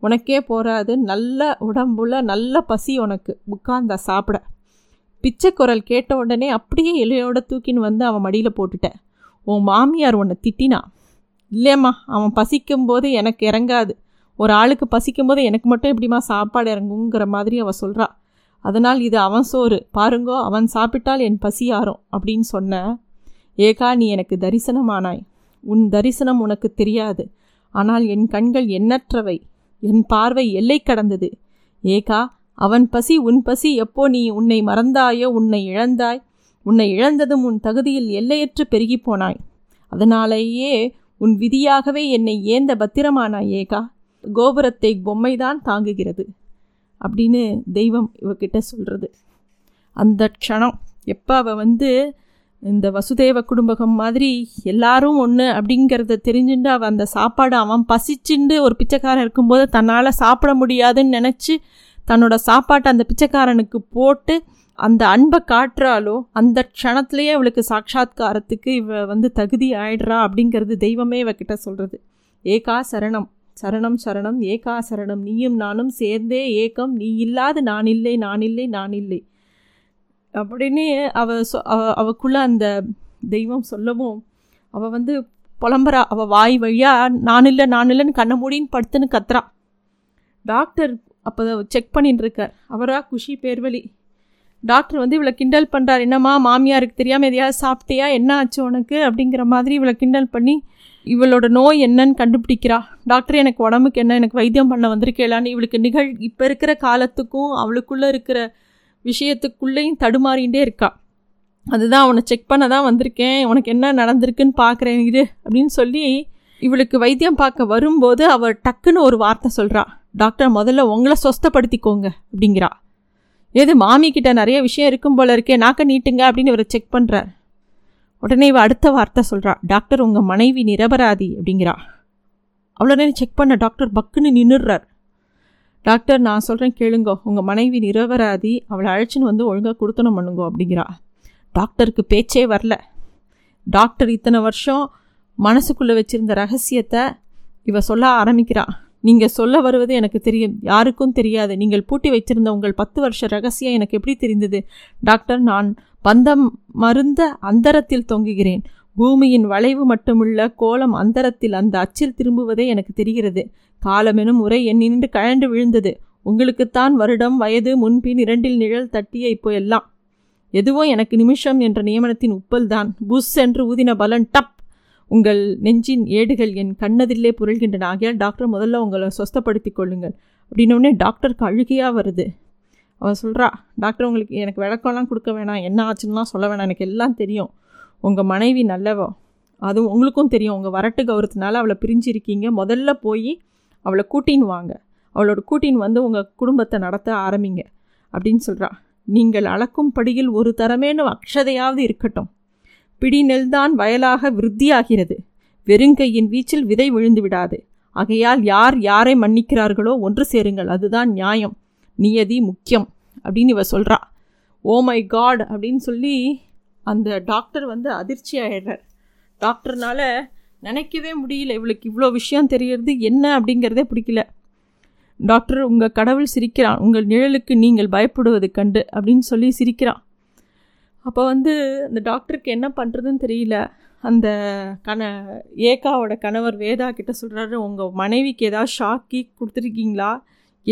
உனக்கே போகாது, நல்ல உடம்புல நல்ல பசி உனக்கு, உட்கார்ந்தா சாப்பிட, பிச்சை குரல் கேட்ட உடனே அப்படியே இலையோட தூக்கின்னு வந்து அவன் மடியில் போட்டுட்டேன், உன் மாமியார் உன்னை திட்டினான், இல்லையம்மா அவன் பசிக்கும்போது எனக்கு இறங்காது, ஒரு ஆளுக்கு பசிக்கும்போது எனக்கு மட்டும் எப்படிமா சாப்பாடு இறங்குங்கிற மாதிரி அவள் சொல்கிறா, அதனால் இது அவன் சோறு பாருங்கோ, அவன் சாப்பிட்டால் என் பசி ஆறும் அப்படின்னு சொன்ன. ஏகா நீ எனக்கு தரிசனமானாய், உன் தரிசனம் உனக்கு தெரியாது, ஆனால் என் கண்கள் எண்ணற்றவை, என் பார்வை எல்லை கடந்தது. ஏகா அவன் பசி உன் பசி, எப்போ நீ உன்னை மறந்தாயோ, உன்னை இழந்தாய், உன்னை இழந்ததும் உன் தகுதியில் எல்லையற்று பெருகி போனாய். அதனாலேயே உன் விதியாகவே என்னை ஏந்த பத்திரமானாய் ஏகா. கோபுரத்தை பொம்மைதான் தாங்குகிறது அப்படின்னு தெய்வம் இவகிட்ட சொல்கிறது. அந்த க்ஷணம் எப்போ அவள் வந்து இந்த வசுதேவ குடும்பகம் மாதிரி எல்லாரும் ஒன்று அப்படிங்கிறத தெரிஞ்சுட்டு அவன் அந்த சாப்பாடு அவன் பசிச்சுண்டு ஒரு பிச்சைக்காரன் இருக்கும்போது தன்னால் சாப்பிட முடியாதுன்னு நினச்சி தன்னோட சாப்பாட்டை அந்த பிச்சைக்காரனுக்கு போட்டு அந்த அன்பை காட்டுறாலோ அந்த க்ஷணத்துலேயே அவளுக்கு சாட்சாத்காரத்துக்கு இவ வந்து தகுதி ஆயிடுறா அப்படிங்கிறது தெய்வமே இவகிட்ட சொல்கிறது. ஏகா சரணம் சரணம் சரணம் ஏகா சரணம், நீயும் நானும் சேர்ந்தே ஏக்கம், நீ இல்லாது நான் இல்லை நான் இல்லை நான் இல்லை அப்படின்னு அவ சொ அவக்குள்ளே அந்த தெய்வம் சொல்லவும் அவள் வந்து புலம்புறா. அவள் வாய் வழியாக நான் இல்லை நான் இல்லைன்னு கண்ண மூடின்னு படுத்துன்னு கத்துறா. டாக்டர் அப்போ செக் பண்ணிட்டு இருக்கார். அவராக குஷி பேர்வழி. டாக்டர் வந்து இவளை கிண்டல் பண்ணுறார். என்னம்மா மாமியாருக்கு தெரியாமல் எதையாவது சாப்பிட்டியா, என்ன ஆச்சு உனக்கு அப்படிங்கிற மாதிரி இவளை கிண்டல் பண்ணி இவளோட நோய் என்னன்னு கண்டுபிடிக்கிறா. டாக்டர் எனக்கு உடம்புக்கு என்ன, எனக்கு வைத்தியம் பண்ண வந்திருக்கேலான்னு இவளுக்கு நிகழ் இப்போ இருக்கிற காலத்துக்கும் அவளுக்குள்ளே இருக்கிற விஷயத்துக்குள்ளேயும் தடுமாறிகிட்டே இருக்கா. அதுதான் அவனை செக் பண்ண தான் வந்திருக்கேன், உனக்கு என்ன நடந்திருக்குன்னு பார்க்குறேன் இரு அப்படின்னு சொல்லி இவளுக்கு வைத்தியம் பார்க்க வரும்போது அவள் டக்குன்னு ஒரு வார்த்தை சொல்கிறா. டாக்டர் முதல்ல உங்களை சொஸ்தப்படுத்திக்கோங்க அப்படிங்கிறா. ஏது மாமிக்கிட்ட நிறைய விஷயம் இருக்கும் போல இருக்கே, நாக்க நீட்டுங்க அப்படின்னு இவரை செக் பண்ணுறார். உடனே இவ அடுத்த வார்த்தை சொல்கிறா. டாக்டர் உங்கள் மனைவி நிரபராதி அப்படிங்கிறா. அவ்வளோ நேரம் செக் பண்ண டாக்டர் பக்குன்னு நின்றுடுறார். டாக்டர் நான் சொல்கிறேன் கேளுங்கோ, உங்கள் மனைவி நிரபராதி, அவளை அழைச்சின்னு வந்து ஒழுங்காக கொடுத்தனம் பண்ணுங்கோ அப்படிங்கிறா. டாக்டருக்கு பேச்சே வரல. டாக்டர் இத்தனை வருஷம் மனசுக்குள்ளே வச்சுருந்த ரகசியத்தை இவ சொல்ல ஆரம்பிக்கிறா. நீங்கள் சொல்ல வருவது எனக்கு தெரியும், யாருக்கும் தெரியாது. நீங்கள் பூட்டி வைத்திருந்த உங்கள் பத்து வருஷ ரகசியம் எனக்கு எப்படி தெரிந்தது டாக்டர்? நான் பந்தம் மருந்த அந்தரத்தில் தொங்குகிறேன். பூமியின் வளைவு மட்டுமுள்ள கோலம் அந்தரத்தில் அந்த அச்சில் திரும்புவதே எனக்கு தெரிகிறது. காலமெனும் உரை என் நின்று கழண்டு விழுந்தது. உங்களுக்குத்தான் வருடம் வயது முன்பின் இரண்டில் நிழல் தட்டிய இப்போ எல்லாம் எதுவோ எனக்கு நிமிஷம் என்ற நியமனத்தின் உப்பல் தான். புஷ் என்று ஊதின பலன் டப், உங்கள் நெஞ்சின் ஏடுகள் என் கண்ணதிலே புரள்கின்றன. ஆகையால் டாக்டர் முதல்ல உங்களை சொஸ்தப்படுத்தி கொள்ளுங்கள் அப்படின்னோடனே டாக்டருக்கு அழுகையாக வருது. அவன் சொல்கிறா. டாக்டர் உங்களுக்கு எனக்கு விளக்கம்லாம் கொடுக்க வேணாம், என்ன ஆச்சுன்னா சொல்ல வேணாம், எனக்கு எல்லாம் தெரியும். உங்கள் மனைவி நல்லவோ, அதுவும் உங்களுக்கும் தெரியும். உங்கள் வரட்டு கௌரவத்தினால அவளை பிரிஞ்சிருக்கீங்க. முதல்ல போய் அவளை கூட்டின்னு வாங்க, அவளோட கூட்டின்னு வந்து உங்கள் குடும்பத்தை நடத்த ஆரம்பிங்க அப்படின்னு சொல்கிறா. நீங்கள் அளக்கும் படியில் ஒரு தரமேனு அக்ஷதையாவது இருக்கட்டும். பிடி நெல்தான் வயலாக விருத்தியாகிறது, வெறுங்கையின் வீச்சில் விதை விழுந்து விடாது. ஆகையால் யார் யாரை மன்னிக்கிறார்களோ ஒன்று சேருங்கள், அதுதான் நியாயம், நியதி முக்கியம் அப்படின்னு இவ சொல்கிறா. ஓ மை காட் அப்படின்னு சொல்லி அந்த டாக்டர் வந்து அதிர்ச்சி ஆகிடுறார். டாக்டர்னால் நினைக்கவே முடியல, இவளுக்கு இவ்வளோ விஷயம் தெரியறது என்ன அப்படிங்கிறதே பிடிக்கல. டாக்டர் உங்கள் கடவுள் சிரிக்கிறான், உங்கள் நிழலுக்கு நீங்கள் பயப்படுவது கண்டு அப்படின்னு சொல்லி சிரிக்கிறான். அப்போ வந்து அந்த டாக்டருக்கு என்ன பண்ணுறதுன்னு தெரியல. அந்த கண ஏகாவோட கணவர் வேதா கிட்ட சொல்கிறாரு, உங்கள் மனைவிக்கு ஏதாவது ஷாக்கி கொடுத்துருக்கீங்களா,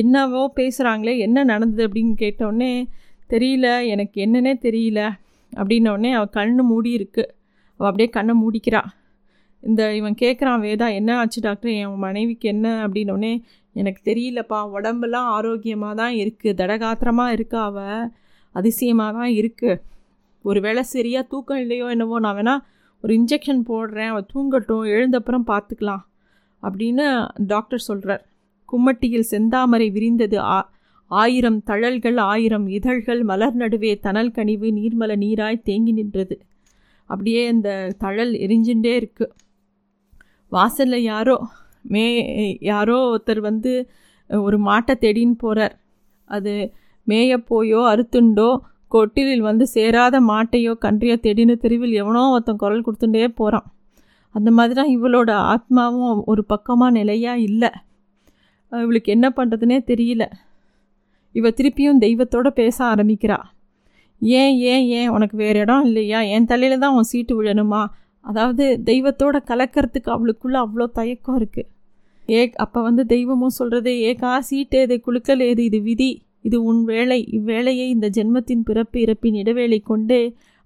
என்னவோ பேசுகிறாங்களே, என்ன நடந்தது அப்படின்னு கேட்டோடனே தெரியல எனக்கு என்னன்னே தெரியல அப்படின்னோடனே அவள் கண்ணு மூடி இருக்கு. அவள் அப்படியே கண்ணை மூடிக்கிறா. இந்த இவன் கேட்குறான் வேதா, என்ன ஆச்சு டாக்டர் என் மனைவிக்கு என்ன அப்படின்னோடனே எனக்கு தெரியலப்பா, உடம்பெல்லாம் ஆரோக்கியமாக தான் இருக்குது, தடகாத்திரமாக இருக்கா, அவள் அதிசயமாக தான் இருக்குது. ஒருவேளை சரியாக தூக்கம் இல்லையோ என்னவோ, நான் வேணா ஒரு இன்ஜெக்ஷன் போடுறேன், அவள் தூங்கட்டும், எழுந்தப்புறம் பார்த்துக்கலாம் அப்படின்னு டாக்டர் சொல்கிறார். கும்மட்டியில் செந்தாமரை விரிந்தது. ஆ ஆயிரம் தழல்கள் ஆயிரம் இதழ்கள் மலர் நடுவே தணல் கனிவு நீர்மல நீராய் தேங்கி நின்றது. அப்படியே அந்த தழல் எரிஞ்சுட்டே இருக்குது. வாசலில் யாரோ மே யாரோ ஒருத்தர் வந்து ஒரு மாட்டை தேடின்னு போகிறார். அது மேயப்போயோ அறுத்துண்டோ கொட்டிலில் வந்து சேராத மாட்டையோ கன்றையோ தேடின்னு தெருவில் எவனோ ஒருத்தன் குரல் கொடுத்துட்டே போகிறான். அந்த மாதிரி தான் இவளோட ஆத்மாவும் ஒரு பக்கமாக நிலையாக இல்லை. இவளுக்கு என்ன பண்ணுறதுனே தெரியல. இவள் திருப்பியும் தெய்வத்தோடு பேச ஆரம்பிக்கிறா. ஏன் ஏன் ஏன் உனக்கு வேறு இடம் இல்லையா, என் தலையில் தான் உன் சீட்டு விழணுமா, அதாவது தெய்வத்தோட கலக்கிறதுக்கு அவளுக்குள்ளே அவ்வளோ தயக்கம் இருக்குது. ஏ அப்போ வந்து தெய்வமும் சொல்கிறது, ஏகா சீட்டு எது குழுக்கள் ஏது, இது விதி, இது உன் வேலை, இவ்வேளையை இந்த ஜென்மத்தின் பிறப்பு இறப்பின் இடைவேளை கொண்டே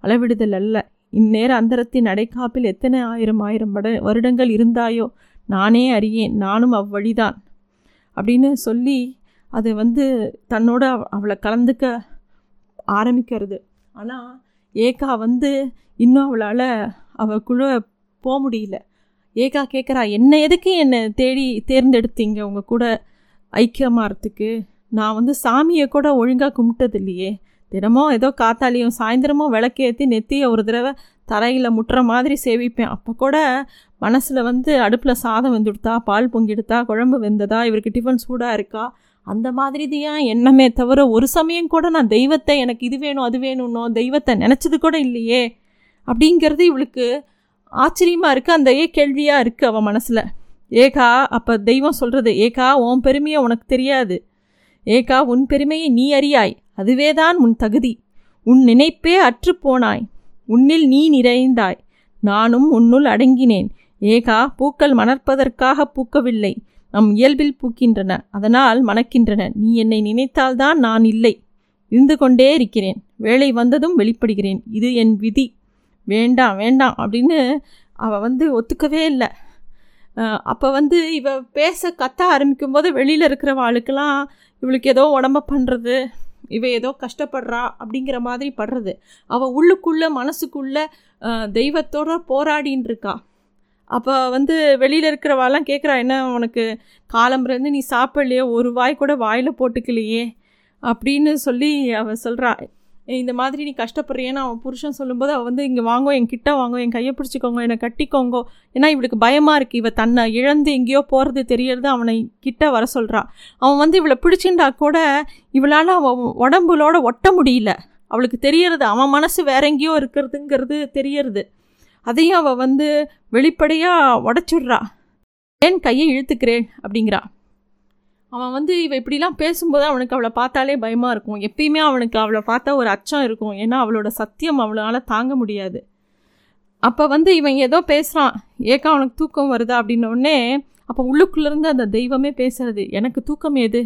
அளவிடுதல் அல்ல. இந்நேர அந்தரத்தின் அடைக்காப்பில் எத்தனை ஆயிரம் ஆயிரம் வட வருடங்கள் இருந்தாயோ நானே அறியேன், நானும் அவ்வழிதான் அப்படின்னு சொல்லி அதை வந்து தன்னோட அவளை கலந்துக்க ஆரம்பிக்கிறது. ஆனால் ஏகா வந்து இன்னும் அவளால் அவளுக்குள்ளே போக முடியல. ஏகா கேட்குறா, என்ன எதுக்கு என்னை தேடி தேர்ந்தெடுத்தீங்க அவங்க கூட ஐக்கியமாகறதுக்கு? நான் வந்து சாமியை கூட ஒழுங்காக கும்பிட்டது இல்லையே. தினமும் ஏதோ காத்தாலையும் சாயந்தரமும் விளக்கேற்றி நெத்தியை ஒரு தடவை தரையில் முட்டுற மாதிரி சேவிப்பேன். அப்போ கூட மனசில் வந்து அடுப்பில் சாதம் வெந்துடுத்தா, பால் பொங்கிடுத்தா, குழம்பு வெந்ததா, இவருக்கு டிஃபன் சூடாக இருக்கா, அந்த மாதிரி தான் எண்ணமே தவிர ஒரு சமயம் கூட நான் தெய்வத்தை எனக்கு இது வேணும் அது வேணும்னோ தெய்வத்தை நினச்சது கூட இல்லையே அப்படிங்கிறது இவளுக்கு ஆச்சரியமாக இருக்குது. அந்த ஏ கேள்வியாக இருக்குது அவன் மனசில். ஏகா அப்போ தெய்வம் சொல்கிறது, ஏகா உன் பெருமையை உனக்கு தெரியாது, ஏகா உன் பெருமையை நீ அறியாய், அதுவே தான் உன் தகுதி, உன் நினைப்பே அற்று போனாய், உன்னில் நீ நிறைந்தாய், நானும் உன்னுள் அடங்கினேன். ஏகா பூக்கள் மணற்பதற்காக பூக்கவில்லை, நம் இயல்பில் பூக்கின்றன, அதனால் மணக்கின்றன. நீ என்னை நினைத்தால்தான் நான் இல்லை, இருந்து கொண்டே இருக்கிறேன், வேலை வந்ததும் வெளிப்படுகிறேன், இது என் விதி, வேண்டாம் வேண்டாம் அப்படின்னு அவள் வந்து ஒத்துக்கவே இல்லை. அப்போ வந்து இவ பேச கத்த ஆரம்பிக்கும் போது வெளியில் இருக்கிற ஆளுக்கெல்லாம் இவளுக்கு ஏதோ உடம்பு பண்ணுறது, இவ ஏதோ கஷ்டப்படுறா அப்படிங்கிற மாதிரி படுறது. அவள் உள்ளுக்குள்ளே மனசுக்குள்ளே தெய்வத்தோடு போராடின்னு இருக்கா. அப்போ வந்து வெளியில் இருக்கிறவாலாம் கேட்குறா, என்ன உனக்கு காலம்புலேருந்து நீ சாப்பிடலையே, ஒரு வாய் கூட வாயில் போட்டுக்கலையே அப்படின்னு சொல்லி அவள் சொல்கிறா. இந்த மாதிரி நீ கஷ்டப்படுறியேன்னு அவன் புருஷன் சொல்லும்போது அவள் வந்து இங்கே வாங்கோ, என் கிட்ட வாங்கோ, என் கையை பிடிச்சிக்கோங்க, என்னை கட்டிக்கோங்கோ, ஏன்னா இவளுக்கு பயமாக இருக்குது, இவள் தன்னை இழந்து எங்கேயோ போகிறது தெரியறது, அவனை கிட்ட வர சொல்கிறான். அவன் வந்து இவளை பிடிச்சின்றா கூட இவளால் அவன் உடம்புலோட ஒட்ட முடியல. அவளுக்கு தெரியறது அவன் மனசு வேற எங்கேயோ இருக்கிறதுங்கிறது தெரியறது. அதையும் அவள் வந்து வெளிப்படையாக உடச்சிட்றா. ஏன் கையை இழுத்துக்கிறேன் அப்படிங்கிறா. அவன் வந்து இவள் இப்படிலாம் பேசும்போது அவனுக்கு அவளை பார்த்தாலே பயமாக இருக்கும். எப்பயுமே அவனுக்கு அவளை பார்த்தா ஒரு அச்சம் இருக்கும், ஏன்னா அவளோட சத்தியம் அவளால் தாங்க முடியாது. அப்போ வந்து இவன் ஏதோ பேசுகிறான், ஏக்கா அவனுக்கு தூக்கம் வருதா அப்படின்னோடனே அப்போ உள்ளுக்குள்ளேருந்து அந்த தெய்வமே பேசுறது, எனக்கு தூக்கம் ஏது?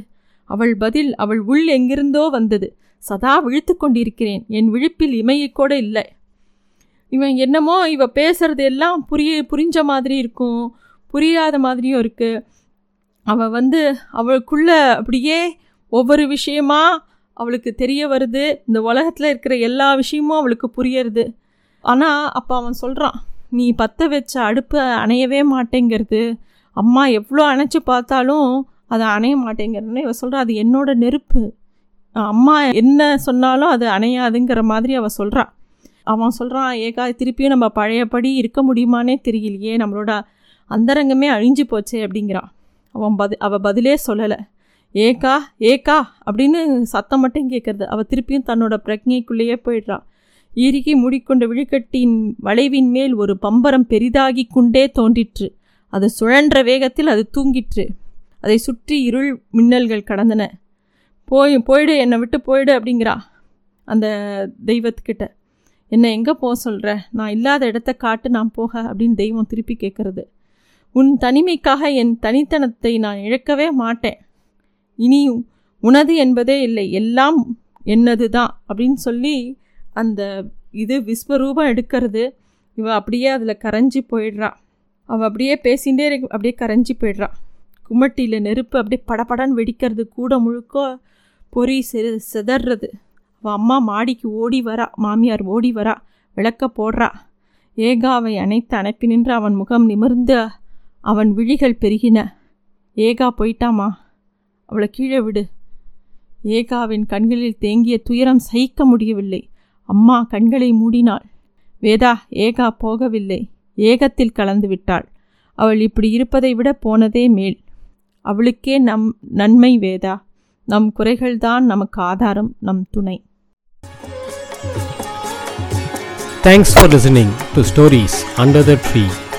அவள் பதில், அவள் உள் எங்கிருந்தோ வந்தது, சதா விழித்து கொண்டிருக்கிறேன், என் விழிப்பில் இமையக்கூட இல்லை. இவன் என்னமோ இவ பேசுகிறது எல்லாம் புரிய புரிஞ்ச மாதிரி இருக்கும், புரியாத மாதிரியும் இருக்குது. அவள் வந்து அவளுக்குள்ளே அப்படியே ஒவ்வொரு விஷயமா அவளுக்கு தெரிய வருது, இந்த உலகத்தில் இருக்கிற எல்லா விஷயமும் அவளுக்கு புரியறது. ஆனால் அப்போ அவன் சொல்கிறான், நீ பற்ற வச்ச அடுப்பை அணையவே மாட்டேங்கிறது, அம்மா எவ்வளோ அணைச்சி பார்த்தாலும் அதை அணைய மாட்டேங்கிறதுன்னு இவன் சொல்கிறான். அது என்னோட நெருப்பு, அம்மா என்ன சொன்னாலும் அது அணையாதுங்கிற மாதிரி அவள் சொல்கிறான். அவன் சொல்கிறான், ஏகா திருப்பியும் நம்ம பழையபடி இருக்க முடியுமானே தெரியலையே, நம்மளோட அந்தரங்கமே அழிஞ்சு போச்சே அப்படிங்கிறான். அவன் பதி அவள் பதிலே சொல்லலை. ஏக்கா ஏக்கா அப்படின்னு சத்தம் மட்டும் கேட்குறது. அவள் திருப்பியும் தன்னோட பிரக்ஞைக்குள்ளேயே போயிடுறான். இறுகி மூடிக்கொண்ட விழுக்கட்டின் வளைவின் மேல் ஒரு பம்பரம் பெரிதாகி கொண்டே தோன்றிற்று. அது சுழன்ற வேகத்தில் அது தூங்கிற்று. அதை சுற்றி இருள் மின்னல்கள் கடந்தன. போய் போயிடு, என்னை விட்டு போயிடு அப்படிங்கிறா அந்த தெய்வத்துக்கிட்ட. என்னை எங்கே போக சொல்கிற? நான் இல்லாத இடத்த காட்டு, நான் போக அப்படின்னு தெய்வம் திருப்பி கேட்குறது. உன் தனிமைக்காக என் தனித்தனத்தை நான் இழக்கவே மாட்டேன், இனி உனது என்பதே இல்லை, எல்லாம் என்னது தான் அப்படின்னு சொல்லி அந்த இது விஸ்வரூபம் எடுக்கிறது. இவள் அப்படியே அதில் கரைஞ்சி போயிடுறான். அவள் அப்படியே பேசிகிட்டே இருக்கு, அப்படியே கரைஞ்சி போயிடுறான். குமட்டியில் நெருப்பு அப்படியே படபடன்னு வெடிக்கிறது, கூட முழுக்க பொறி செரு செதறது. அவள் அம்மா மாடிக்கு ஓடி வரா, மாமியார் ஓடி வரா, விளக்க போடுறா. ஏகாவை அணைத்து அனுப்பி நின்று அவன் முகம் நிமிர்ந்த அவன் விழிகள் பெருகின. ஏகா போயிட்டாமா, அவளை கீழே விடு. ஏகாவின் கண்களில் தேங்கிய துயரம் சகிக்க முடியவில்லை. அம்மா கண்களை மூடினாள். வேதா, ஏகா போகவில்லை, ஏகத்தில் கலந்து விட்டாள். அவள் இப்படி இருப்பதை விட போனதே மேல். அவளுக்கே நம் நன்மை வேதா, நம் குறைகள்தான் நமக்கு ஆதாரம், நம் துணை. Thanks for listening to Stories Under the Tree,